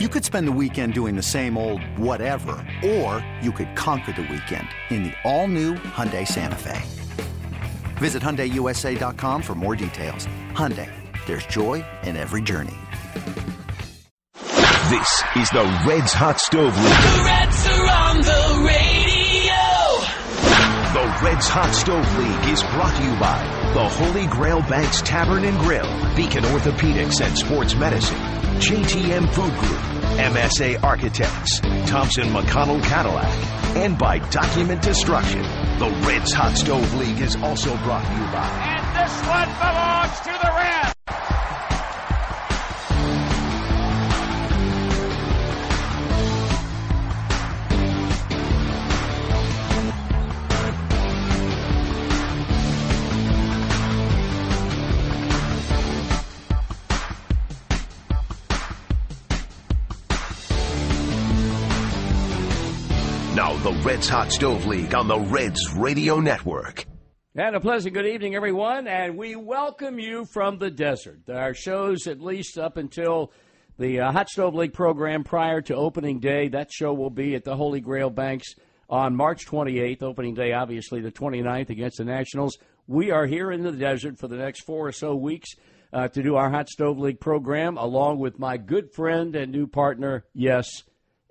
You could spend the weekend doing the same old whatever, or you could conquer the weekend in the all-new Hyundai Santa Fe. Visit HyundaiUSA.com for more details. Hyundai, there's joy in every journey. This is the Reds Hot Stove League. The Reds are on the radio! The Reds Hot Stove League is brought to you by the Holy Grail Banks Tavern and Grill, Beacon Orthopedics and Sports Medicine, JTM Food Group, MSA Architects, Thompson McConnell Cadillac, and by Document Destruction. The Reds Hot Stove League is also brought to you by... And this one belongs to the Reds! The Reds Hot Stove League on the Reds Radio Network. And a pleasant good evening, everyone, and we welcome you from the desert. Our shows, at least up until the Hot Stove League program prior to opening day, that show will be at the Holy Grail Banks on March 28th, opening day, obviously, the 29th against the Nationals. We are here in the desert for the next 4 or so weeks to do our Hot Stove League program, along with my good friend and new partner, yes,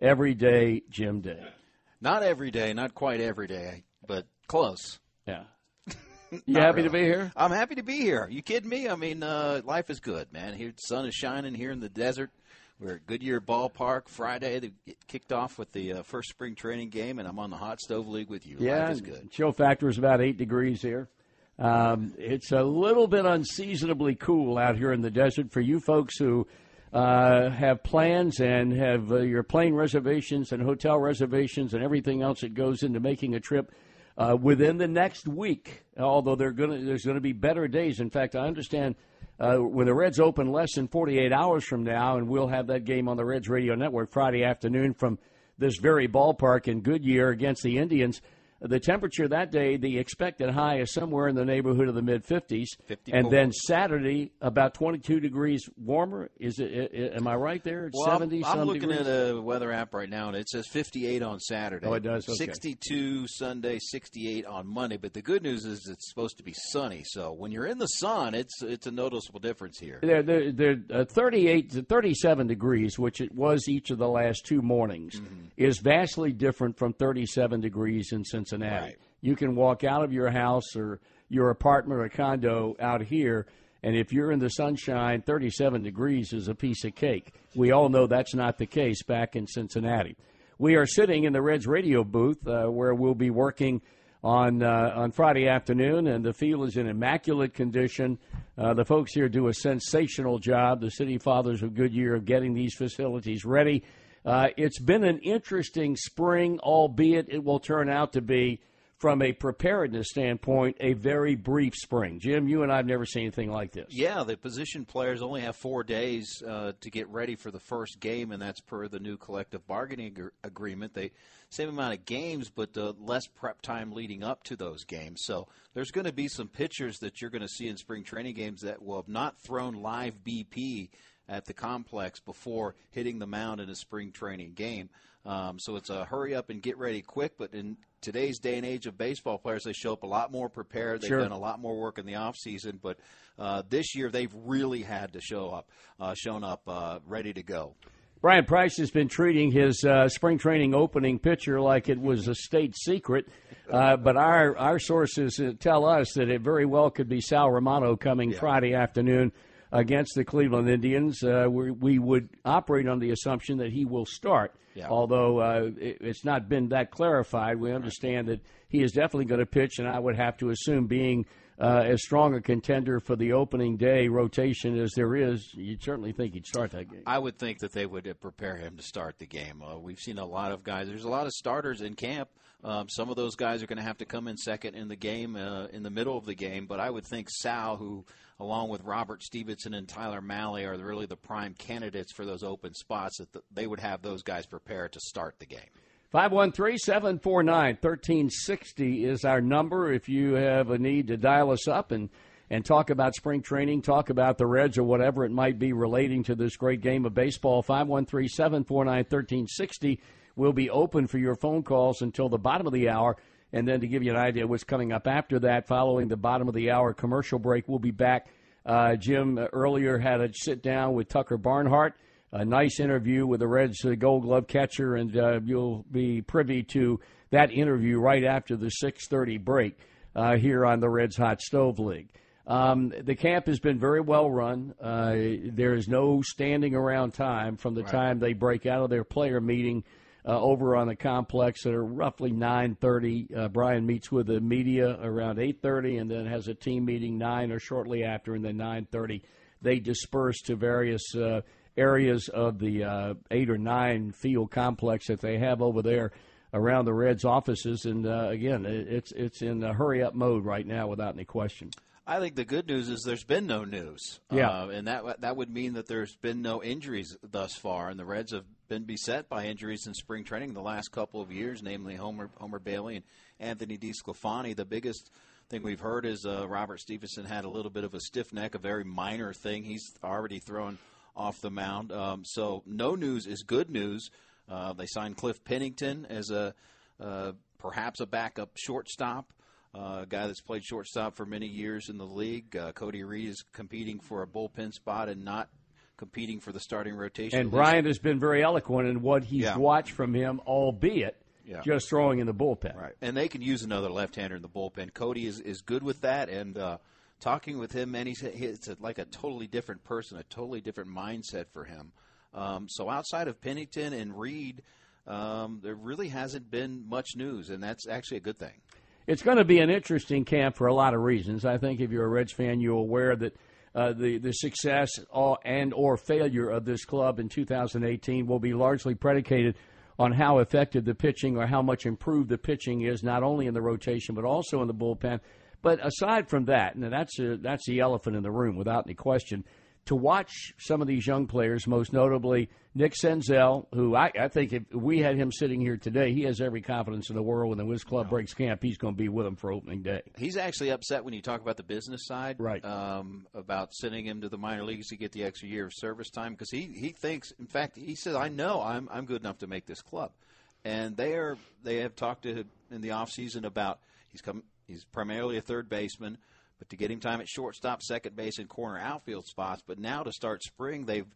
every day, Jim Day. Not every day, not quite every day, but close. Yeah. You happy really. To be here? I'm happy to be here. You kidding me? I mean, life is good, man. Here, the sun is shining here in the desert. We're at Goodyear Ballpark Friday. They kicked off with the first spring training game, and I'm on the Hot Stove League with you. Yeah, life is good. Chill factor is about 8 degrees here. It's a little bit unseasonably cool out here in the desert for you folks who have plans and have your plane reservations and hotel reservations and everything else that goes into making a trip within the next week, although there's going to be better days. In fact, I understand when the Reds open less than 48 hours from now, and we'll have that game on the Reds Radio Network Friday afternoon from this very ballpark in Goodyear against the Indians, the temperature that day, the expected high is somewhere in the neighborhood of the mid-50s. 54. And then Saturday, about 22 degrees warmer. Am I right there? Well, 70-some I'm looking degrees? At a weather app right now, and it says 58 on Saturday. Oh, it does? Okay. 62 Sunday, 68 on Monday. But the good news is it's supposed to be sunny. So when you're in the sun, it's a noticeable difference here. They're 38 to 37 degrees, which it was each of the last 2 mornings, is vastly different from 37 degrees in Cincinnati. Right. You can walk out of your house or your apartment or condo out here, and if you're in the sunshine, 37 degrees is a piece of cake. We all know that's not the case back in Cincinnati. We are sitting in the Reds radio booth where we'll be working on Friday afternoon, and the field is in immaculate condition. The folks here do a sensational job, the City Fathers of Goodyear, of getting these facilities ready. It's been an interesting spring, albeit it will turn out to be, from a preparedness standpoint, a very brief spring. Jim, you and I have never seen anything like this. Yeah, the position players only have 4 days to get ready for the first game, and that's per the new collective bargaining agreement. They same amount of games, but less prep time leading up to those games. So there's going to be some pitchers that you're going to see in spring training games that will have not thrown live BP at the complex before hitting the mound in a spring training game. So it's a hurry up and get ready quick, but in today's day and age of baseball players, they show up a lot more prepared. They've done a lot more work in the offseason, but this year they've really had to shown up ready to go. Brian Price has been treating his spring training opening pitcher like it was a state secret, but our sources tell us that it very well could be Sal Romano coming Friday afternoon against the Cleveland Indians. We would operate on the assumption that he will start, although it's not been that clarified. We understand that he is definitely going to pitch, and I would have to assume, being as strong a contender for the opening day rotation as there is, you'd certainly think he'd start that game. I would think that they would prepare him to start the game. We've seen a lot of guys. There's a lot of starters in camp. Some of those guys are going to have to come in second in the game, in the middle of the game. But I would think Sal, who, along with Robert Stephenson and Tyler Mahle, are really the prime candidates for those open spots, that they would have those guys prepared to start the game. 513-749-1360 is our number if you have a need to dial us up and and talk about spring training, talk about the Reds or whatever it might be relating to this great game of baseball. 513-749-1360 will be open for your phone calls until the bottom of the hour. And then to give you an idea of what's coming up after that, following the bottom of the hour commercial break, we'll be back. Jim earlier had a sit-down with Tucker Barnhart, a nice interview with the Reds Gold Glove catcher, and you'll be privy to that interview right after the 6:30 break here on the Reds Hot Stove League. The camp has been very well run. There is no standing around time from the time they break out of their player meeting over on the complex at roughly 9:30. Brian meets with the media around 8:30 and then has a team meeting 9 or shortly after, and then 9:30 they disperse to various areas of the 8 or 9 field complex that they have over there around the Reds' offices. And, again, it's in a hurry-up mode right now without any question. I think the good news is there's been no news. Yeah. And that would mean that there's been no injuries thus far, and the Reds have been beset by injuries in spring training the last couple of years, namely Homer Bailey and Anthony DeSclafani. The biggest thing we've heard is Robert Stephenson had a little bit of a stiff neck, a very minor thing. He's already thrown off the mound. So no news is good news. They signed Cliff Pennington as perhaps a backup shortstop. A guy that's played shortstop for many years in the league. Cody Reed is competing for a bullpen spot and not competing for the starting rotation. And Brian has been very eloquent in what he's watched from him, albeit just throwing in the bullpen. Right. And they can use another left-hander in the bullpen. Cody is good with that, and talking with him, man, it's like a totally different person, a totally different mindset for him. So outside of Pennington and Reed, there really hasn't been much news, and that's actually a good thing. It's going to be an interesting camp for a lot of reasons. I think if you're a Reds fan, you're aware that the success and or failure of this club in 2018 will be largely predicated on how effective the pitching or how much improved the pitching is, not only in the rotation but also in the bullpen. But aside from that, and that's the elephant in the room without any question, to watch some of these young players, most notably Nick Senzel, who I think if we had him sitting here today, he has every confidence in the world when the Wiz Club breaks camp, he's going to be with him for opening day. He's actually upset when you talk about the business side, about sending him to the minor leagues to get the extra year of service time, because he thinks, in fact, he says, I know I'm good enough to make this club. And they have talked to him in the offseason about he's primarily a third baseman, but to get him time at shortstop, second base, and corner outfield spots. But now to start spring, they've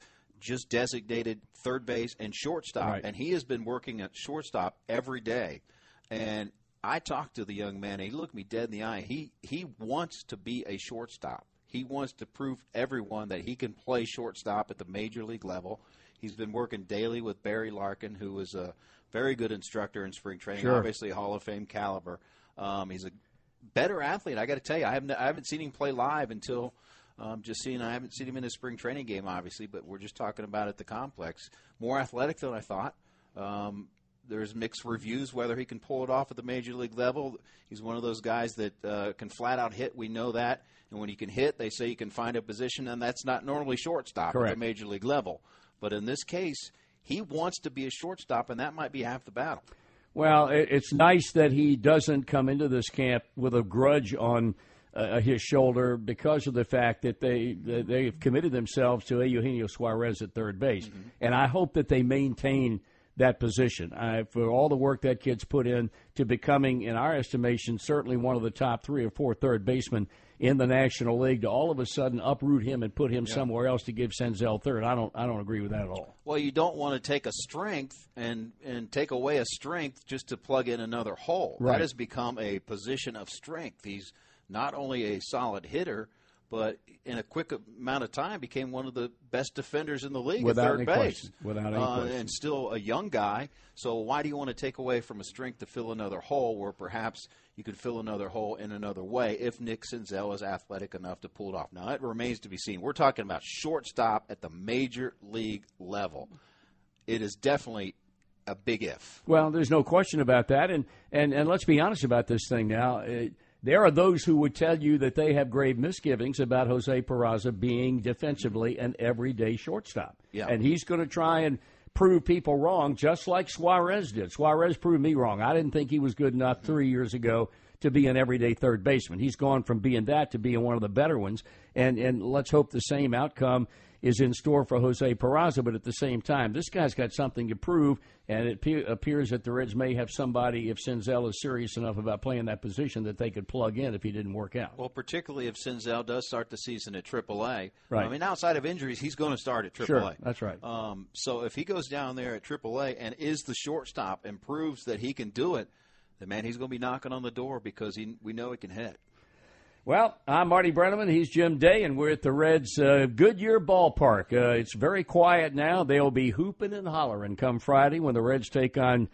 just designated third base and shortstop, and he has been working at shortstop every day. And I talked to the young man, and he looked me dead in the eye. He wants to be a shortstop. He wants to prove to everyone that he can play shortstop at the major league level. He's been working daily with Barry Larkin, who is a very good instructor in spring training, obviously Hall of Fame caliber. He's a better athlete. I got to tell you, I haven't seen him play live until I haven't seen him in his spring training game, obviously, but we're just talking about at the complex. More athletic than I thought. There's mixed reviews whether he can pull it off at the major league level. He's one of those guys that can flat out hit. We know that. And when he can hit, they say he can find a position, and that's not normally shortstop at the major league level. But in this case, he wants to be a shortstop, and that might be half the battle. Well, it's nice that he doesn't come into this camp with a grudge on his shoulder because of the fact that they've committed themselves to Eugenio Suarez at third base. Mm-hmm. And I hope that they maintain that position. For all the work that kid's put in to becoming, in our estimation, certainly one of the top 3 or 4 third basemen in the National League, to all of a sudden uproot him and put him somewhere else to give Senzel third. I don't agree with that at all. Well, you don't want to take a strength and take away a strength just to plug in another hole. Right. That has become a position of strength. He's not only a solid hitter, but in a quick amount of time became one of the best defenders in the league at third base. Without any question. And still a young guy. So why do you want to take away from a strength to fill another hole where perhaps you could fill another hole in another way if Nick Senzel is athletic enough to pull it off? Now, it remains to be seen. We're talking about shortstop at the major league level. It is definitely a big if. Well, there's no question about that. And let's be honest about this thing now. There are those who would tell you that they have grave misgivings about Jose Peraza being defensively an everyday shortstop. Yeah. And he's going to try and prove people wrong just like Suarez did. Suarez proved me wrong. I didn't think he was good enough 3 years ago to be an everyday third baseman. He's gone from being that to being one of the better ones, and let's hope the same outcome is in store for Jose Peraza. But at the same time, this guy's got something to prove, and it appears that the Reds may have somebody, if Senzel is serious enough about playing that position, that they could plug in if he didn't work out. Well, particularly if Senzel does start the season at AAA. Right. I mean, outside of injuries, he's going to start at AAA. Sure, that's right. So if he goes down there at AAA and is the shortstop and proves that he can do it, then, man, he's going to be knocking on the door because we know he can hit. Well, I'm Marty Brenneman. He's Jim Day, and we're at the Reds' Goodyear Ballpark. It's very quiet now. They'll be hooping and hollering come Friday when the Reds take on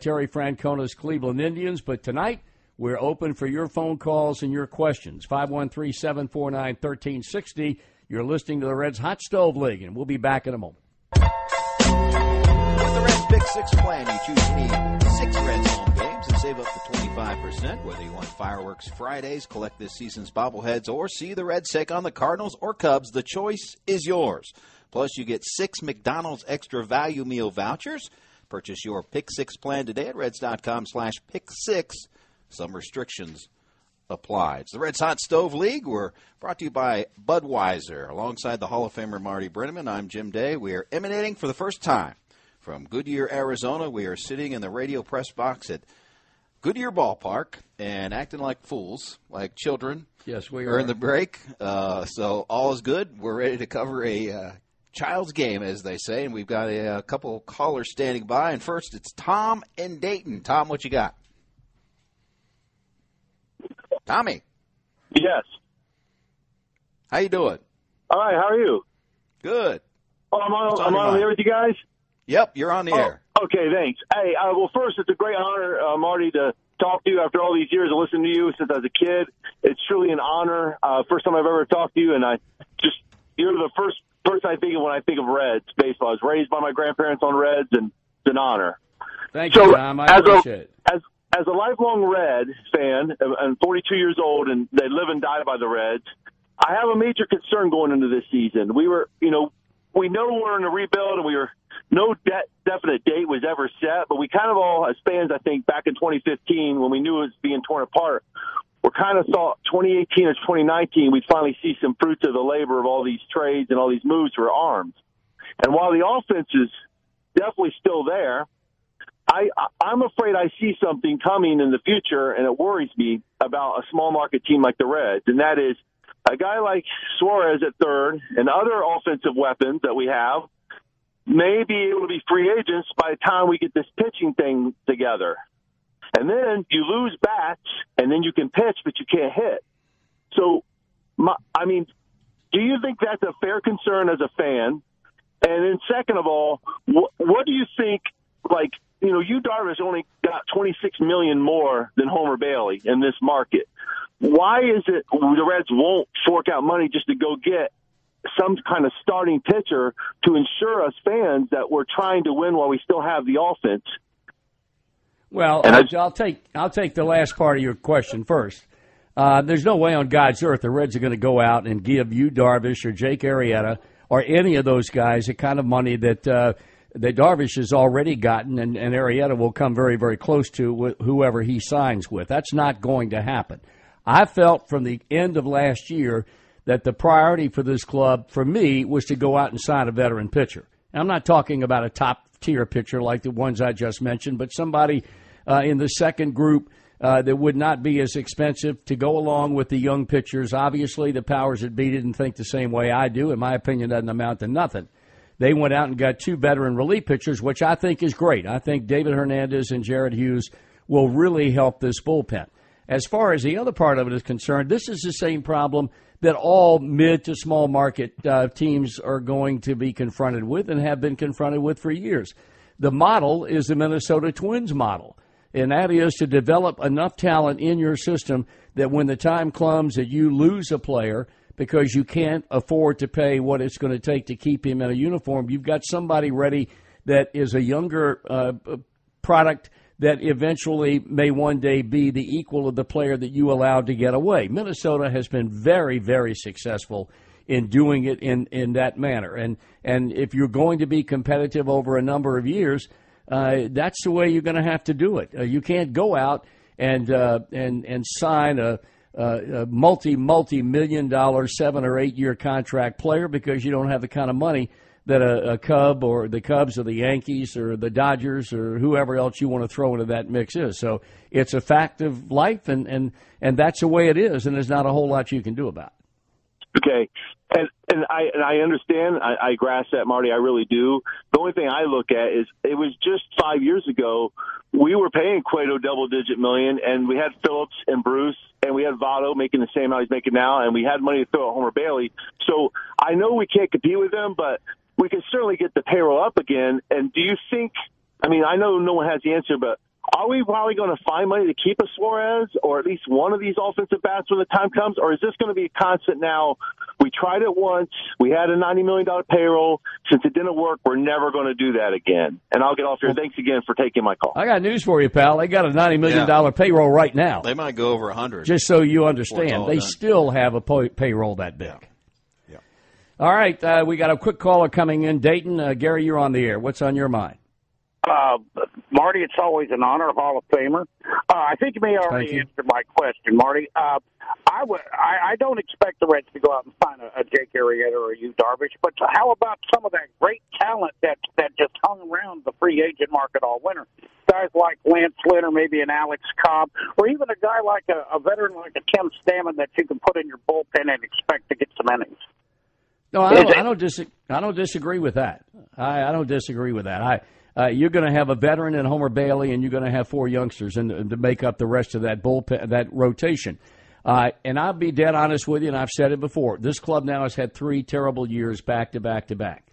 Terry Francona's Cleveland Indians. But tonight, we're open for your phone calls and your questions. 513-749-1360. You're listening to the Reds' Hot Stove League, and we'll be back in a moment. With the Reds' Big Six plan, you choose the 6 Reds home games and save up to 25%. Whether you want fireworks Fridays, collect this season's bobbleheads, or see the Reds take on the Cardinals or Cubs, the choice is yours. Plus, you get 6 McDonald's Extra Value Meal vouchers. Purchase your Pick 6 plan today at Reds.com/Pick 6. Some restrictions apply. It's the Reds Hot Stove League. We're brought to you by Budweiser. Alongside the Hall of Famer Marty Brenneman, I'm Jim Day. We are emanating for the first time from Goodyear, Arizona. We are sitting in the radio press box at Goodyear Ballpark and acting like fools, like children. Yes, we are. We're in the break, so all is good. We're ready to cover a child's game, as they say, and we've got a couple callers standing by. And first, it's Tom in Dayton. Tom, what you got? Tommy. Yes. How you doing? All right, how are you? Good. Oh, I'm on the air with you guys? Yep, you're on the air. Okay, thanks. Hey, well, first, it's a great honor, Marty, to talk to you after all these years and listen to you since I was a kid. It's truly an honor. First time I've ever talked to you, and you're the first person I think of when I think of Reds baseball. I was raised by my grandparents on Reds, and it's an honor. Thank you, Tom. I appreciate it. As a lifelong Red fan, I'm 42 years old, and they live and die by the Reds, I have a major concern going into this season. We know we're in a rebuild, and no definite date was ever set, but we kind of all, as fans, I think, back in 2015, when we knew it was being torn apart, we kind of thought 2018 or 2019, we'd finally see some fruits of the labor of all these trades and all these moves for arms. And while the offense is definitely still there, I'm afraid I see something coming in the future, and it worries me about a small market team like the Reds, and that is a guy like Suarez at third and other offensive weapons that we have may be able to be free agents by the time we get this pitching thing together. And then you lose bats, and then you can pitch, but you can't hit. So, do you think that's a fair concern as a fan? And then second of all, what do you think, Yu Darvish only got $26 million more than Homer Bailey in this market. Why is it the Reds won't fork out money just to go get some kind of starting pitcher to ensure us fans that we're trying to win while we still have the offense? Well, I'll take the last part of your question first. There's no way on God's earth the Reds are going to go out and give Yu Darvish or Jake Arrieta or any of those guys the kind of money that that Darvish has already gotten, and Arrieta will come very, very close to whoever he signs with. That's not going to happen. I felt from the end of last year that the priority for this club, for me, was to go out and sign a veteran pitcher. And I'm not talking about a top-tier pitcher like the ones I just mentioned, but somebody in the second group that would not be as expensive to go along with the young pitchers. Obviously, the powers that be didn't think the same way I do. In my opinion, it doesn't amount to nothing. They went out and got 2 veteran relief pitchers, which I think is great. I think David Hernandez and Jared Hughes will really help this bullpen. As far as the other part of it is concerned, this is the same problem that all mid to small market teams are going to be confronted with and have been confronted with for years. The model is the Minnesota Twins model, and that is to develop enough talent in your system that when the time comes that you lose a player because you can't afford to pay what it's going to take to keep him in a uniform, you've got somebody ready that is a younger product that eventually may one day be the equal of the player that you allowed to get away. Minnesota has been very, very successful in doing it in that manner. And if you're going to be competitive over a number of years, that's the way you're going to have to do it. You can't go out and sign a multi-million-dollar 7 or 8 year contract player, because you don't have the kind of money that a Cub or the Cubs or the Yankees or the Dodgers or whoever else you want to throw into that mix is. So it's a fact of life, and that's the way it is, and there's not a whole lot you can do about it. Okay. And I understand. I grasp that, Marty. I really do. The only thing I look at is it was just 5 years ago we were paying Cueto double-digit million, and we had Phillips and Bruce, and we had Votto making the same amount he's making now, and we had money to throw at Homer Bailey. So I know we can't compete with them, but we can certainly get the payroll up again. And do you think – I mean, I know no one has the answer, but are we probably going to find money to keep a Suarez or at least one of these offensive bats when the time comes? Or is this going to be a constant now? We tried it once. We had a $90 million payroll. Since it didn't work, we're never going to do that again. And I'll get off here. Thanks again for taking my call. I got news for you, pal. They got a $90 million payroll right now. They might go over 100. Just so you understand, they still have a payroll that big. Yeah. All right. We got a quick caller coming in. Dayton, Gary, you're on the air. What's on your mind? Marty, it's always an honor, Hall of Famer. I think you may already answered my question, Marty. I don't expect the Reds to go out and find a Jake Arrieta or a Yu Darvish, but how about some of that great talent that just hung around the free agent market all winter? Guys like Lance Lynn or maybe an Alex Cobb, or even a guy like a veteran like a Tim Stammen that you can put in your bullpen and expect to get some innings. No, I don't disagree with that. I don't disagree with that. You're going to have a veteran in Homer Bailey, and you're going to have four youngsters to make up the rest of that bullpen, that rotation. And I'll be dead honest with you, and I've said it before. This club now has had three terrible years back to back to back.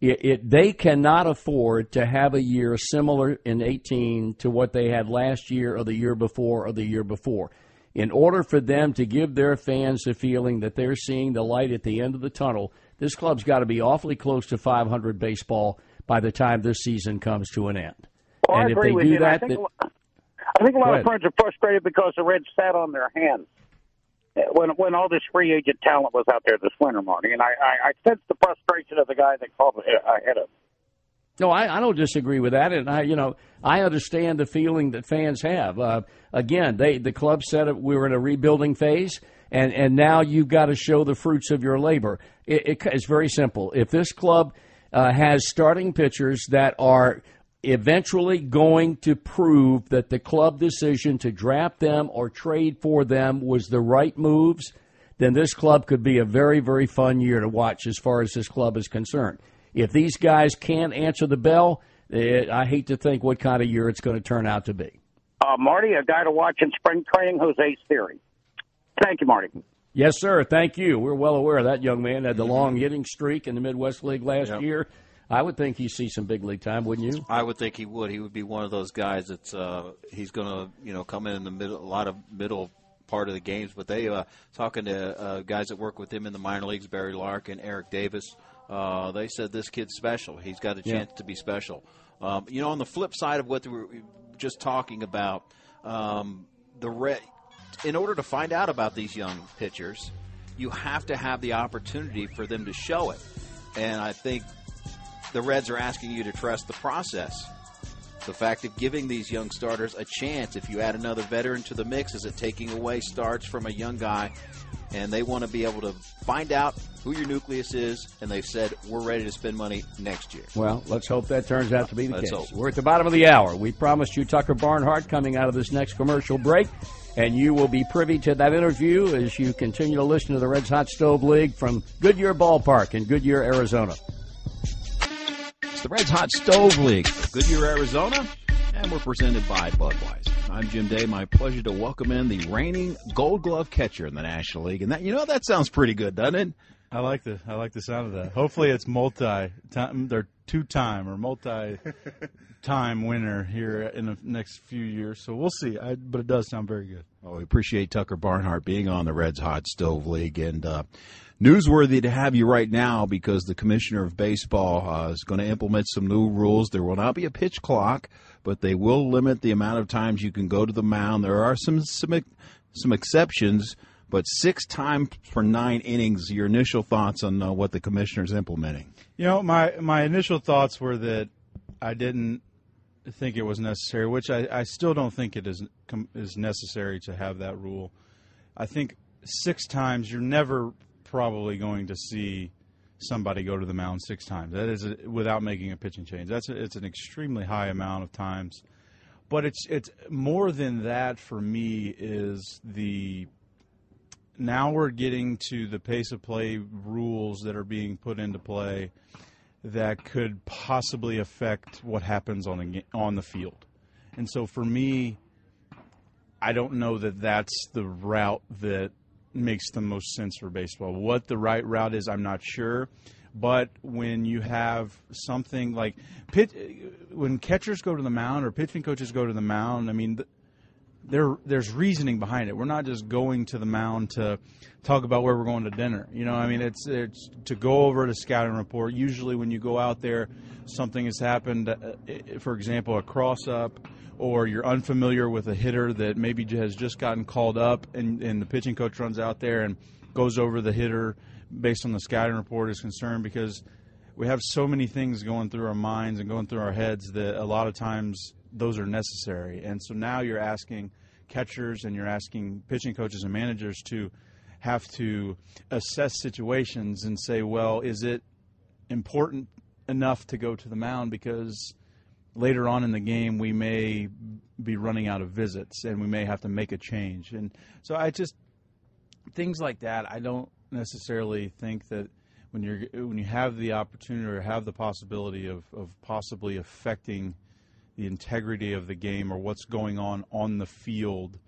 They cannot afford to have a year similar in 18 to what they had last year or the year before or the year before. In order for them to give their fans the feeling that they're seeing the light at the end of the tunnel, this club's got to be awfully close to 500 baseball by the time this season comes to an end. Well, and I agree if they do that, I think a lot of friends are frustrated because the Reds sat on their hands when all this free agent talent was out there this winter, Marty. And I sense the frustration of the guy that called ahead of. No, I don't disagree with that, and I understand the feeling that fans have. Again, the club said we were in a rebuilding phase. And now you've got to show the fruits of your labor. It's very simple. If this club has starting pitchers that are eventually going to prove that the club decision to draft them or trade for them was the right moves, then this club could be a very, very fun year to watch as far as this club is concerned. If these guys can't answer the bell, I hate to think what kind of year it's going to turn out to be. Marty, a guy to watch in spring training, Jose Peraza. Thank you, Marty. Yes, sir. Thank you. We're well aware of that young man had the long hitting streak in the Midwest League last year. I would think he'd see some big league time, wouldn't you? I would think he would. He would be one of those guys that's he's going to come in the middle, a lot of middle part of the games. But they talking to guys that work with him in the minor leagues, Barry Larkin, Eric Davis. They said this kid's special. He's got a chance to be special. On the flip side of what we were just talking about, in order to find out about these young pitchers, you have to have the opportunity for them to show it. And I think the Reds are asking you to trust the process. The fact of giving these young starters a chance, if you add another veteran to the mix, is it taking away starts from a young guy? And they want to be able to find out who your nucleus is, and they've said, we're ready to spend money next year. Well, let's hope that turns out to be the case. Hope. We're at the bottom of the hour. We promised you Tucker Barnhart coming out of this next commercial break. And you will be privy to that interview as you continue to listen to the Reds Hot Stove League from Goodyear Ballpark in Goodyear, Arizona. It's the Reds Hot Stove League, Goodyear, Arizona, and we're presented by Budweiser. I'm Jim Day. My pleasure to welcome in the reigning Gold Glove catcher in the National League. And that sounds pretty good, doesn't it? I like the sound of that. Hopefully it's multi-time winner here in the next few years. So we'll see. But it does sound very good. Well, we appreciate Tucker Barnhart being on the Reds Hot Stove League. And newsworthy to have you right now because the Commissioner of Baseball is going to implement some new rules. There will not be a pitch clock, but they will limit the amount of times you can go to the mound. There are some exceptions. But 6 times for 9 innings, your initial thoughts on what the commissioner's implementing? My initial thoughts were that I didn't think it was necessary, which I still don't think it is necessary to have that rule. I think 6 times, you're never probably going to see somebody go to the mound 6 times. That is without making a pitching change. It's an extremely high amount of times. But it's more than that for me is now we're getting to the pace of play rules that are being put into play that could possibly affect what happens on the field. And so for me, I don't know that that's the route that makes the most sense for baseball. What the right route is, I'm not sure. But when you have something like when catchers go to the mound or pitching coaches go to the mound, I mean, there's reasoning behind it. We're not just going to the mound to talk about where we're going to dinner. You know, I mean, it's to go over the scouting report. Usually when you go out there, something has happened, for example, a cross-up, or you're unfamiliar with a hitter that maybe has just gotten called up, and the pitching coach runs out there and goes over the hitter based on the scouting report is concerned, because we have so many things going through our minds and going through our heads that a lot of times those are necessary. And so now you're asking catchers and you're asking pitching coaches and managers to have to assess situations and say, well, is it important enough to go to the mound because later on in the game we may be running out of visits and we may have to make a change. And so I just – things like that, I don't necessarily think that when you have the opportunity or have the possibility of possibly affecting the integrity of the game or what's going on the field,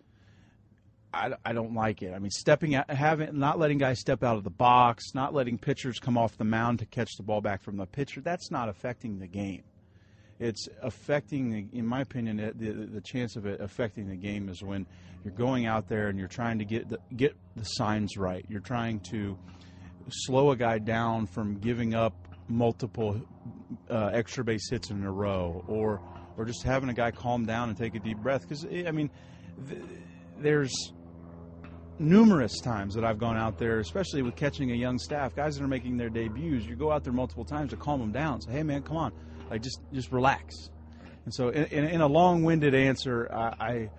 I don't like it. I mean, stepping out, not letting guys step out of the box, not letting pitchers come off the mound to catch the ball back from the pitcher, that's not affecting the game. It's affecting, in my opinion, the chance of it affecting the game is when you're going out there and you're trying to get the signs right. You're trying to slow a guy down from giving up multiple extra base hits in a row, or just having a guy calm down and take a deep breath. Because, I mean, there's numerous times that I've gone out there, especially with catching a young staff, guys that are making their debuts, you go out there multiple times to calm them down. Say, hey, man, come on. Like, just relax. And so in a long-winded answer, I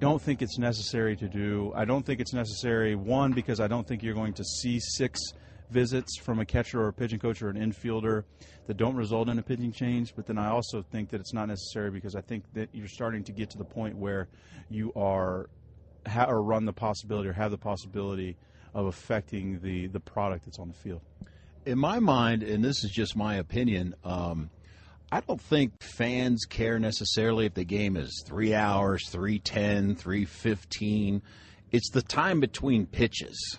don't think it's necessary to do. I don't think it's necessary, one, because I don't think you're going to see 6 visits from a catcher or a pitching coach or an infielder that don't result in a pitching change. But then I also think that it's not necessary because I think that you're starting to get to the point where you are or run the possibility or have the possibility of affecting the product that's on the field. In my mind, and this is just my opinion, I don't think fans care necessarily if the game is 3 hours, 3:10, 3:15. It's the time between pitches,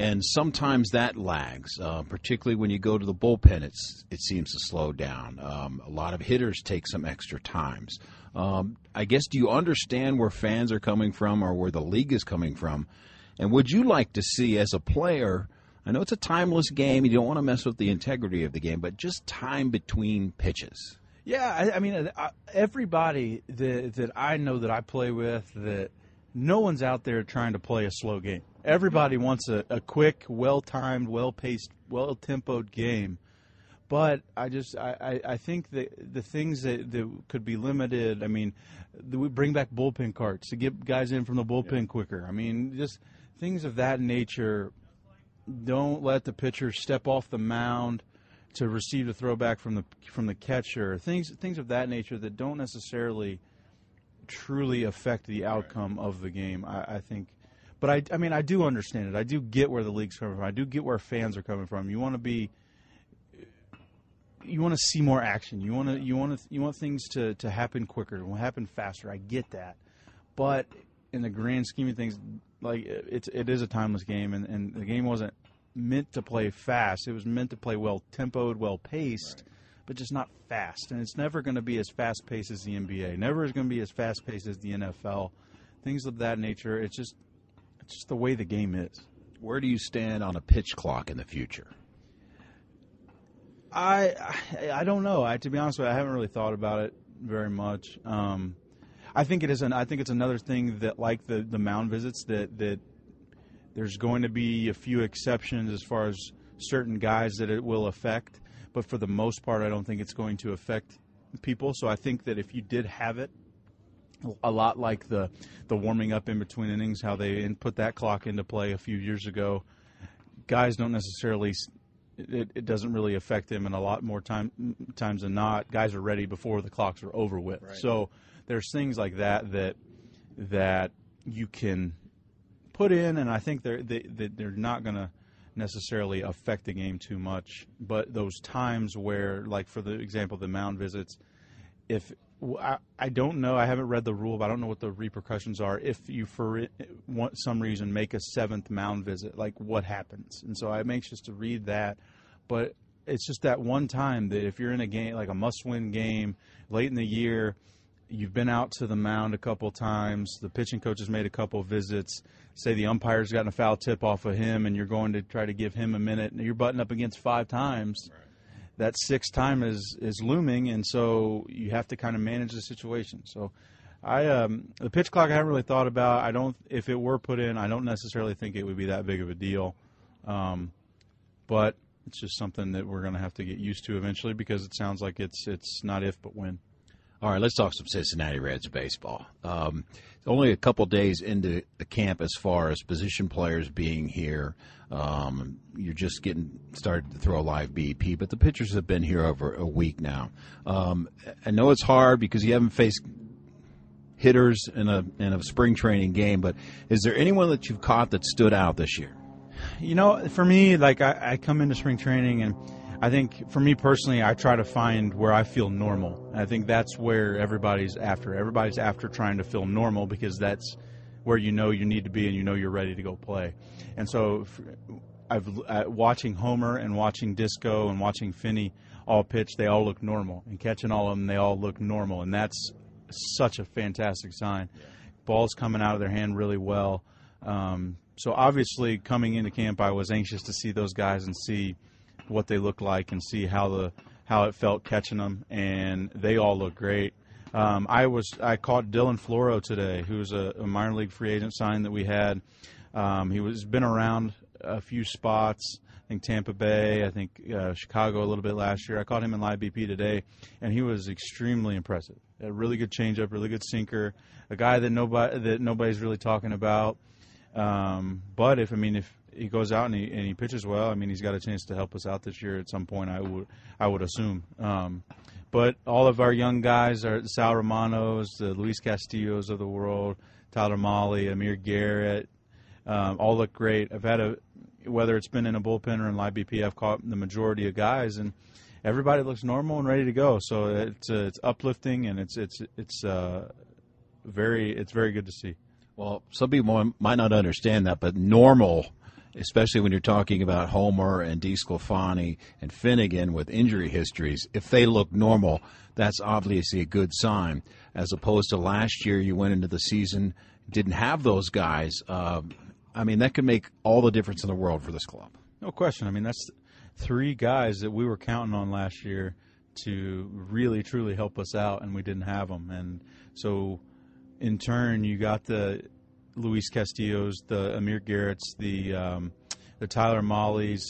and sometimes that lags, particularly when you go to the bullpen. It seems to slow down. A lot of hitters take some extra times. I guess, do you understand where fans are coming from or where the league is coming from? And would you like to see, as a player, I know it's a timeless game. You don't want to mess with the integrity of the game, but just time between pitches. Yeah, I mean, everybody that I know that I play with, that no one's out there trying to play a slow game. Everybody wants a quick, well-timed, well-paced, well-tempoed game. But I think that the things that could be limited, I mean, we bring back bullpen carts to get guys in from the bullpen quicker. I mean, just things of that nature. Don't let the pitcher step off the mound to receive the throwback from the catcher. Things of that nature that don't necessarily truly affect the outcome of the game, I think. But I mean, I do understand it. I do get where the league's coming from. I do get where fans are coming from. You want to see more action. You want things to happen quicker, happen faster. I get that, but in the grand scheme of things, like it is a timeless game, and the game wasn't meant to play fast. It was meant to play well-tempoed, well-paced, but just not fast. And it's never going to be as fast-paced as the NBA. Never is going to be as fast-paced as the NFL. Things of that nature. It's just the way the game is. Where do you stand on a pitch clock in the future? I don't know. To be honest with you, I haven't really thought about it very much. I think it is, and I think it's another thing that, like the mound visits, that there's going to be a few exceptions as far as certain guys that it will affect. But for the most part, I don't think it's going to affect people. So I think that if you did have it, a lot like the warming up in between innings, how they put that clock into play a few years ago, guys don't necessarily it doesn't really affect them, and a lot more times than not, guys are ready before the clocks are over with. Right. So there's things like that you can put in, and I think they're not going to necessarily affect the game too much. But those times where, like for the example, the mound visits, if I don't know, I haven't read the rule, but I don't know what the repercussions are. If you, for some reason, make a seventh mound visit, like what happens? And so I'm anxious to read that. But it's just that one time that if you're in a game, like a must-win game, late in the year, you've been out to the mound a couple times, the pitching coach has made a couple visits, say the umpire's gotten a foul tip off of him, and you're going to try to give him a minute, and you're butting up against five times. Right. That sixth time is looming, and so you have to kind of manage the situation. So the pitch clock I haven't really thought about. If it were put in, I don't necessarily think it would be that big of a deal. But it's just something that we're going to have to get used to eventually, because it sounds like it's not if but when. All right, let's talk some Cincinnati Reds baseball. Only a couple days into the camp as far as position players being here. You're just getting started to throw a live BP, but the pitchers have been here over a week now. I know it's hard because you haven't faced hitters in a spring training game, but is there anyone that you've caught that stood out this year? You know, for me, like I come into spring training and I think for me personally, I try to find where I feel normal. And I think that's where everybody's after. Everybody's after trying to feel normal, because that's where you know you need to be and you know you're ready to go play. And so watching Homer and watching Disco and watching Finney all pitch, they all look normal. And catching all of them, they all look normal. And that's such a fantastic sign. Yeah. Ball's coming out of their hand really well. So obviously coming into camp, I was anxious to see those guys and see what they look like and see how it felt catching them, and they all look great. I caught Dylan Floro today, who's a minor league free agent sign that we had. He's been around a few spots. I think Tampa Bay, I think Chicago a little bit last year. I caught him in live BP today, and he was extremely impressive. A really good changeup, really good sinker, a guy that nobody's really talking about. But if he goes out and he pitches well, I mean, he's got a chance to help us out this year at some point, I would assume. But all of our young guys are the Sal Romanos, the Luis Castillos of the world, Tyler Mahle, Amir Garrett, all look great. I've had whether it's been in a bullpen or in live BP, I've caught the majority of guys, and everybody looks normal and ready to go. So it's uplifting, and it's very good to see. Well, some people might not understand that, but normal, especially when you're talking about Homer and DeSclafani and Finnegan with injury histories, if they look normal, that's obviously a good sign, as opposed to last year you went into the season, didn't have those guys. That could make all the difference in the world for this club. No question. That's three guys that we were counting on last year to really, truly help us out, and we didn't have them. And so, in turn, you got the Luis Castillos, the Amir Garretts, the Tyler Mahles.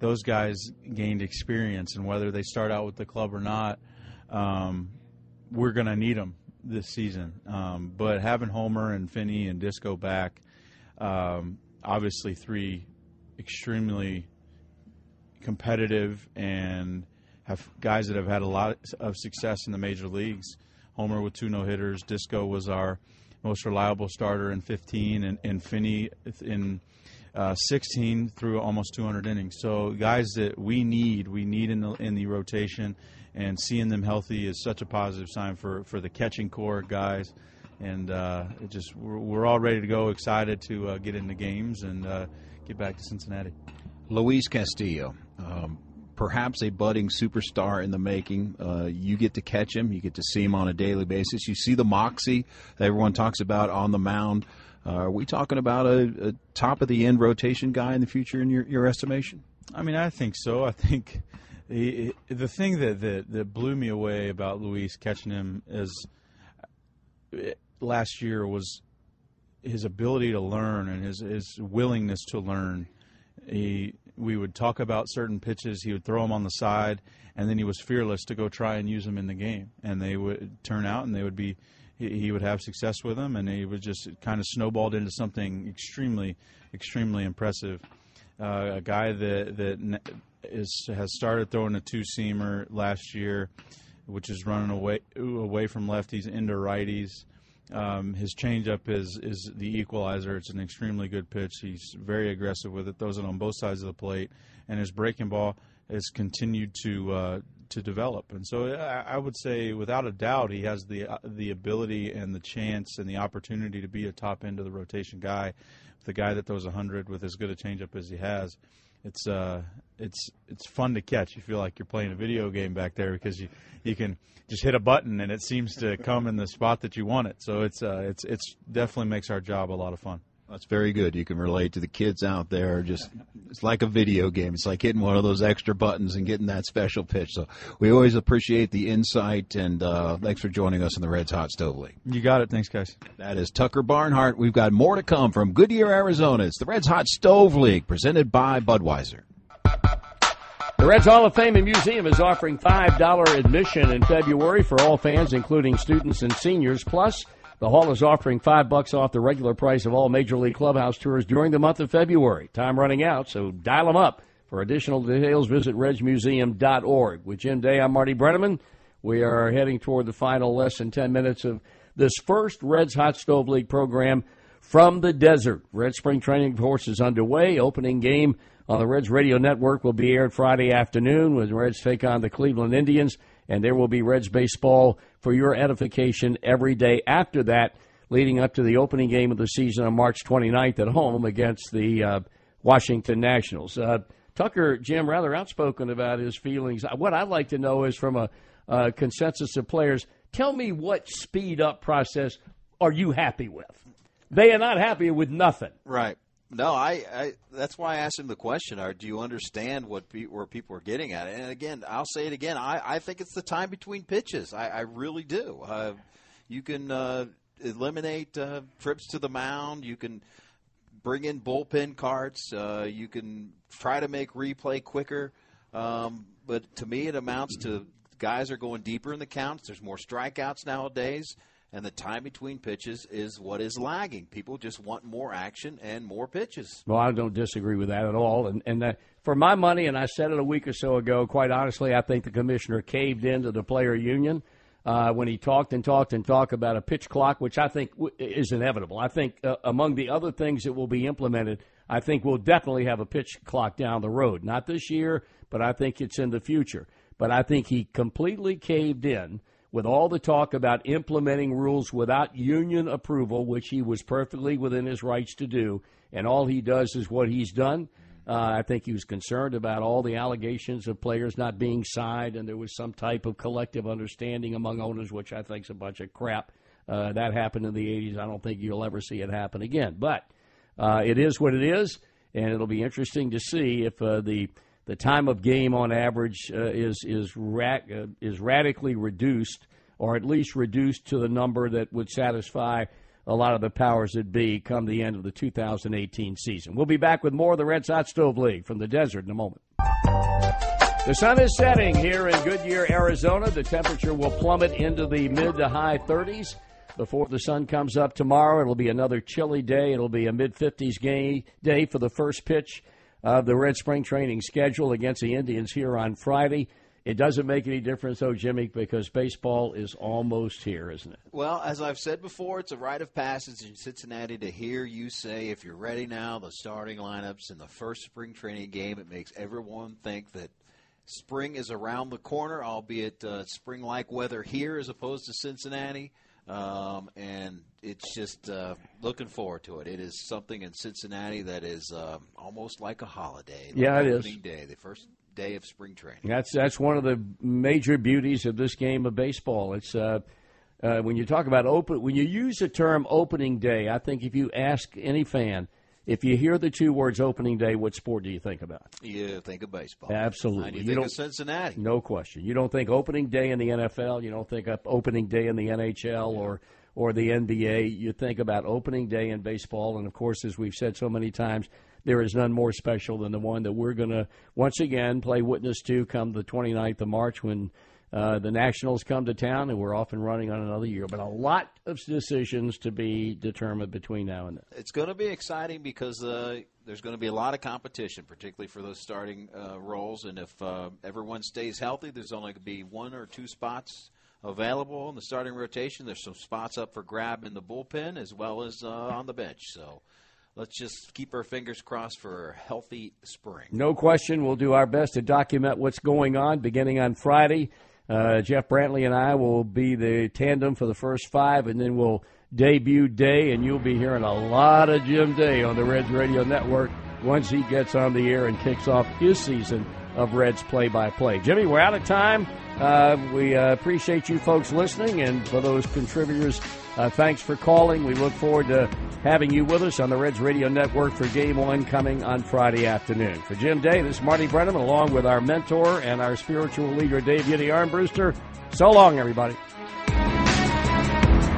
Those guys gained experience, and whether they start out with the club or not, we're going to need them this season. But having Homer and Finney and Disco back, obviously three extremely competitive and have guys that have had a lot of success in the major leagues. Homer with two no-hitters. Disco was our most reliable starter in 15, and Finney in 16 through almost 200 innings. So guys that we need in the rotation, and seeing them healthy is such a positive sign for the catching core guys. And we're all ready to go, excited to get into games and get back to Cincinnati. Luis Castillo, perhaps a budding superstar in the making. You get to catch him. You get to see him on a daily basis. You see the moxie that everyone talks about on the mound. Are we talking about a top-of-the-end rotation guy in the future in your estimation? I think so. I think the thing that blew me away about Luis, catching him, is last year was his ability to learn and his willingness to learn. We would talk about certain pitches. He would throw them on the side, and then he was fearless to go try and use them in the game. And they would turn out, and they would be, he would have success with them, and he would just kind of snowballed into something extremely, extremely impressive. A guy that has started throwing a two-seamer last year, which is running away from lefties into righties. His changeup is the equalizer. It's an extremely good pitch. He's very aggressive with it, throws it on both sides of the plate, and his breaking ball has continued to develop. And so I would say, without a doubt, he has the ability and the chance and the opportunity to be a top end of the rotation guy, the guy that throws 100 with as good a changeup as he has. It's fun to catch. You feel like you're playing a video game back there because you can just hit a button and it seems to come in the spot that you want it. So it's definitely makes our job a lot of fun. That's very good. You can relate to the kids out there. Just it's like a video game. It's like hitting one of those extra buttons and getting that special pitch. So we always appreciate the insight, and thanks for joining us in the Reds Hot Stove League. You got it. Thanks, guys. That is Tucker Barnhart. We've got more to come from Goodyear, Arizona. It's the Reds Hot Stove League, presented by Budweiser. The Reds Hall of Fame and Museum is offering $5 admission in February for all fans, including students and seniors, plus the hall is offering $5 off the regular price of all Major League Clubhouse tours during the month of February. Time running out, so dial them up. For additional details, visit redsmuseum.org. With Jim Day, I'm Marty Brenneman. We are heading toward the final less than 10 minutes of this first Reds Hot Stove League program from the desert. Reds Spring Training Course is underway. Opening game on the Reds Radio Network will be aired Friday afternoon when the Reds take on the Cleveland Indians. And there will be Reds baseball for your edification every day after that, leading up to the opening game of the season on March 29th at home against the Washington Nationals. Tucker, Jim, rather outspoken about his feelings. What I'd like to know is from a consensus of players, tell me what speed-up process are you happy with? They are not happy with nothing. Right. No, I that's why I asked him the question, do you understand where people are getting at? And, again, I'll say it again, I think it's the time between pitches. I really do. You can eliminate trips to the mound. You can bring in bullpen carts. You can try to make replay quicker. But to me it amounts to guys are going deeper in the counts. There's more strikeouts nowadays. And the time between pitches is what is lagging. People just want more action and more pitches. Well, I don't disagree with that at all. And for my money, and I said it a week or so ago, quite honestly, I think the commissioner caved into the player union when he talked about a pitch clock, which I think is inevitable. I think among the other things that will be implemented, I think we'll definitely have a pitch clock down the road. Not this year, but I think it's in the future. But I think he completely caved in with all the talk about implementing rules without union approval, which he was perfectly within his rights to do, and all he does is what he's done. I think he was concerned about all the allegations of players not being signed, and there was some type of collective understanding among owners, which I think is a bunch of crap. That happened in the 80s. I don't think you'll ever see it happen again. But it is what it is, and it'll be interesting to see if the time of game on average is radically reduced, or at least reduced to the number that would satisfy a lot of the powers that be come the end of the 2018 season. We'll be back with more of the Reds Hot Stove League from the desert in a moment. The sun is setting here in Goodyear, Arizona. The temperature will plummet into the mid to high 30s. Before the sun comes up tomorrow, it'll be another chilly day. It'll be a mid-50s game day for the first pitch of the Red Spring Training schedule against the Indians here on Friday. It doesn't make any difference, though, Jimmy, because baseball is almost here, isn't it? Well, as I've said before, it's a rite of passage in Cincinnati to hear you say, if you're ready now, the starting lineups in the first spring training game. It makes everyone think that spring is around the corner, albeit spring-like weather here as opposed to Cincinnati. And it's just looking forward to it. It is something in Cincinnati that is almost like a holiday. Like yeah, it is. Day, the first day of spring training. That's one of the major beauties of this game of baseball. It's when you talk about when you use the term opening day. I think if you ask any fan, if you hear the two words opening day, what sport do you think about? You think of baseball. Absolutely. And you think of Cincinnati. No question. You don't think opening day in the NFL. You don't think of opening day in the NHL or the NBA. You think about opening day in baseball. And, of course, as we've said so many times, there is none more special than the one that we're going to, once again, play witness to come the 29th of March when the Nationals come to town, and we're off and running on another year. But a lot of decisions to be determined between now and then. It's going to be exciting because there's going to be a lot of competition, particularly for those starting roles. And if everyone stays healthy, there's only going to be one or two spots available in the starting rotation. There's some spots up for grab in the bullpen as well as on the bench. So let's just keep our fingers crossed for a healthy spring. No question. We'll do our best to document what's going on beginning on Friday. Jeff Brantley and I will be the tandem for the first five, and then we'll debut Day, and you'll be hearing a lot of Jim Day on the Reds Radio Network once he gets on the air and kicks off his season of Reds play-by-play. Jimmy, we're out of time. We appreciate you folks listening, and for those contributors, thanks for calling. We look forward to having you with us on the Reds Radio Network for Game 1 coming on Friday afternoon. For Jim Day, this is Marty Brennan, along with our mentor and our spiritual leader, Dave Giddy Armbruster. So long, everybody.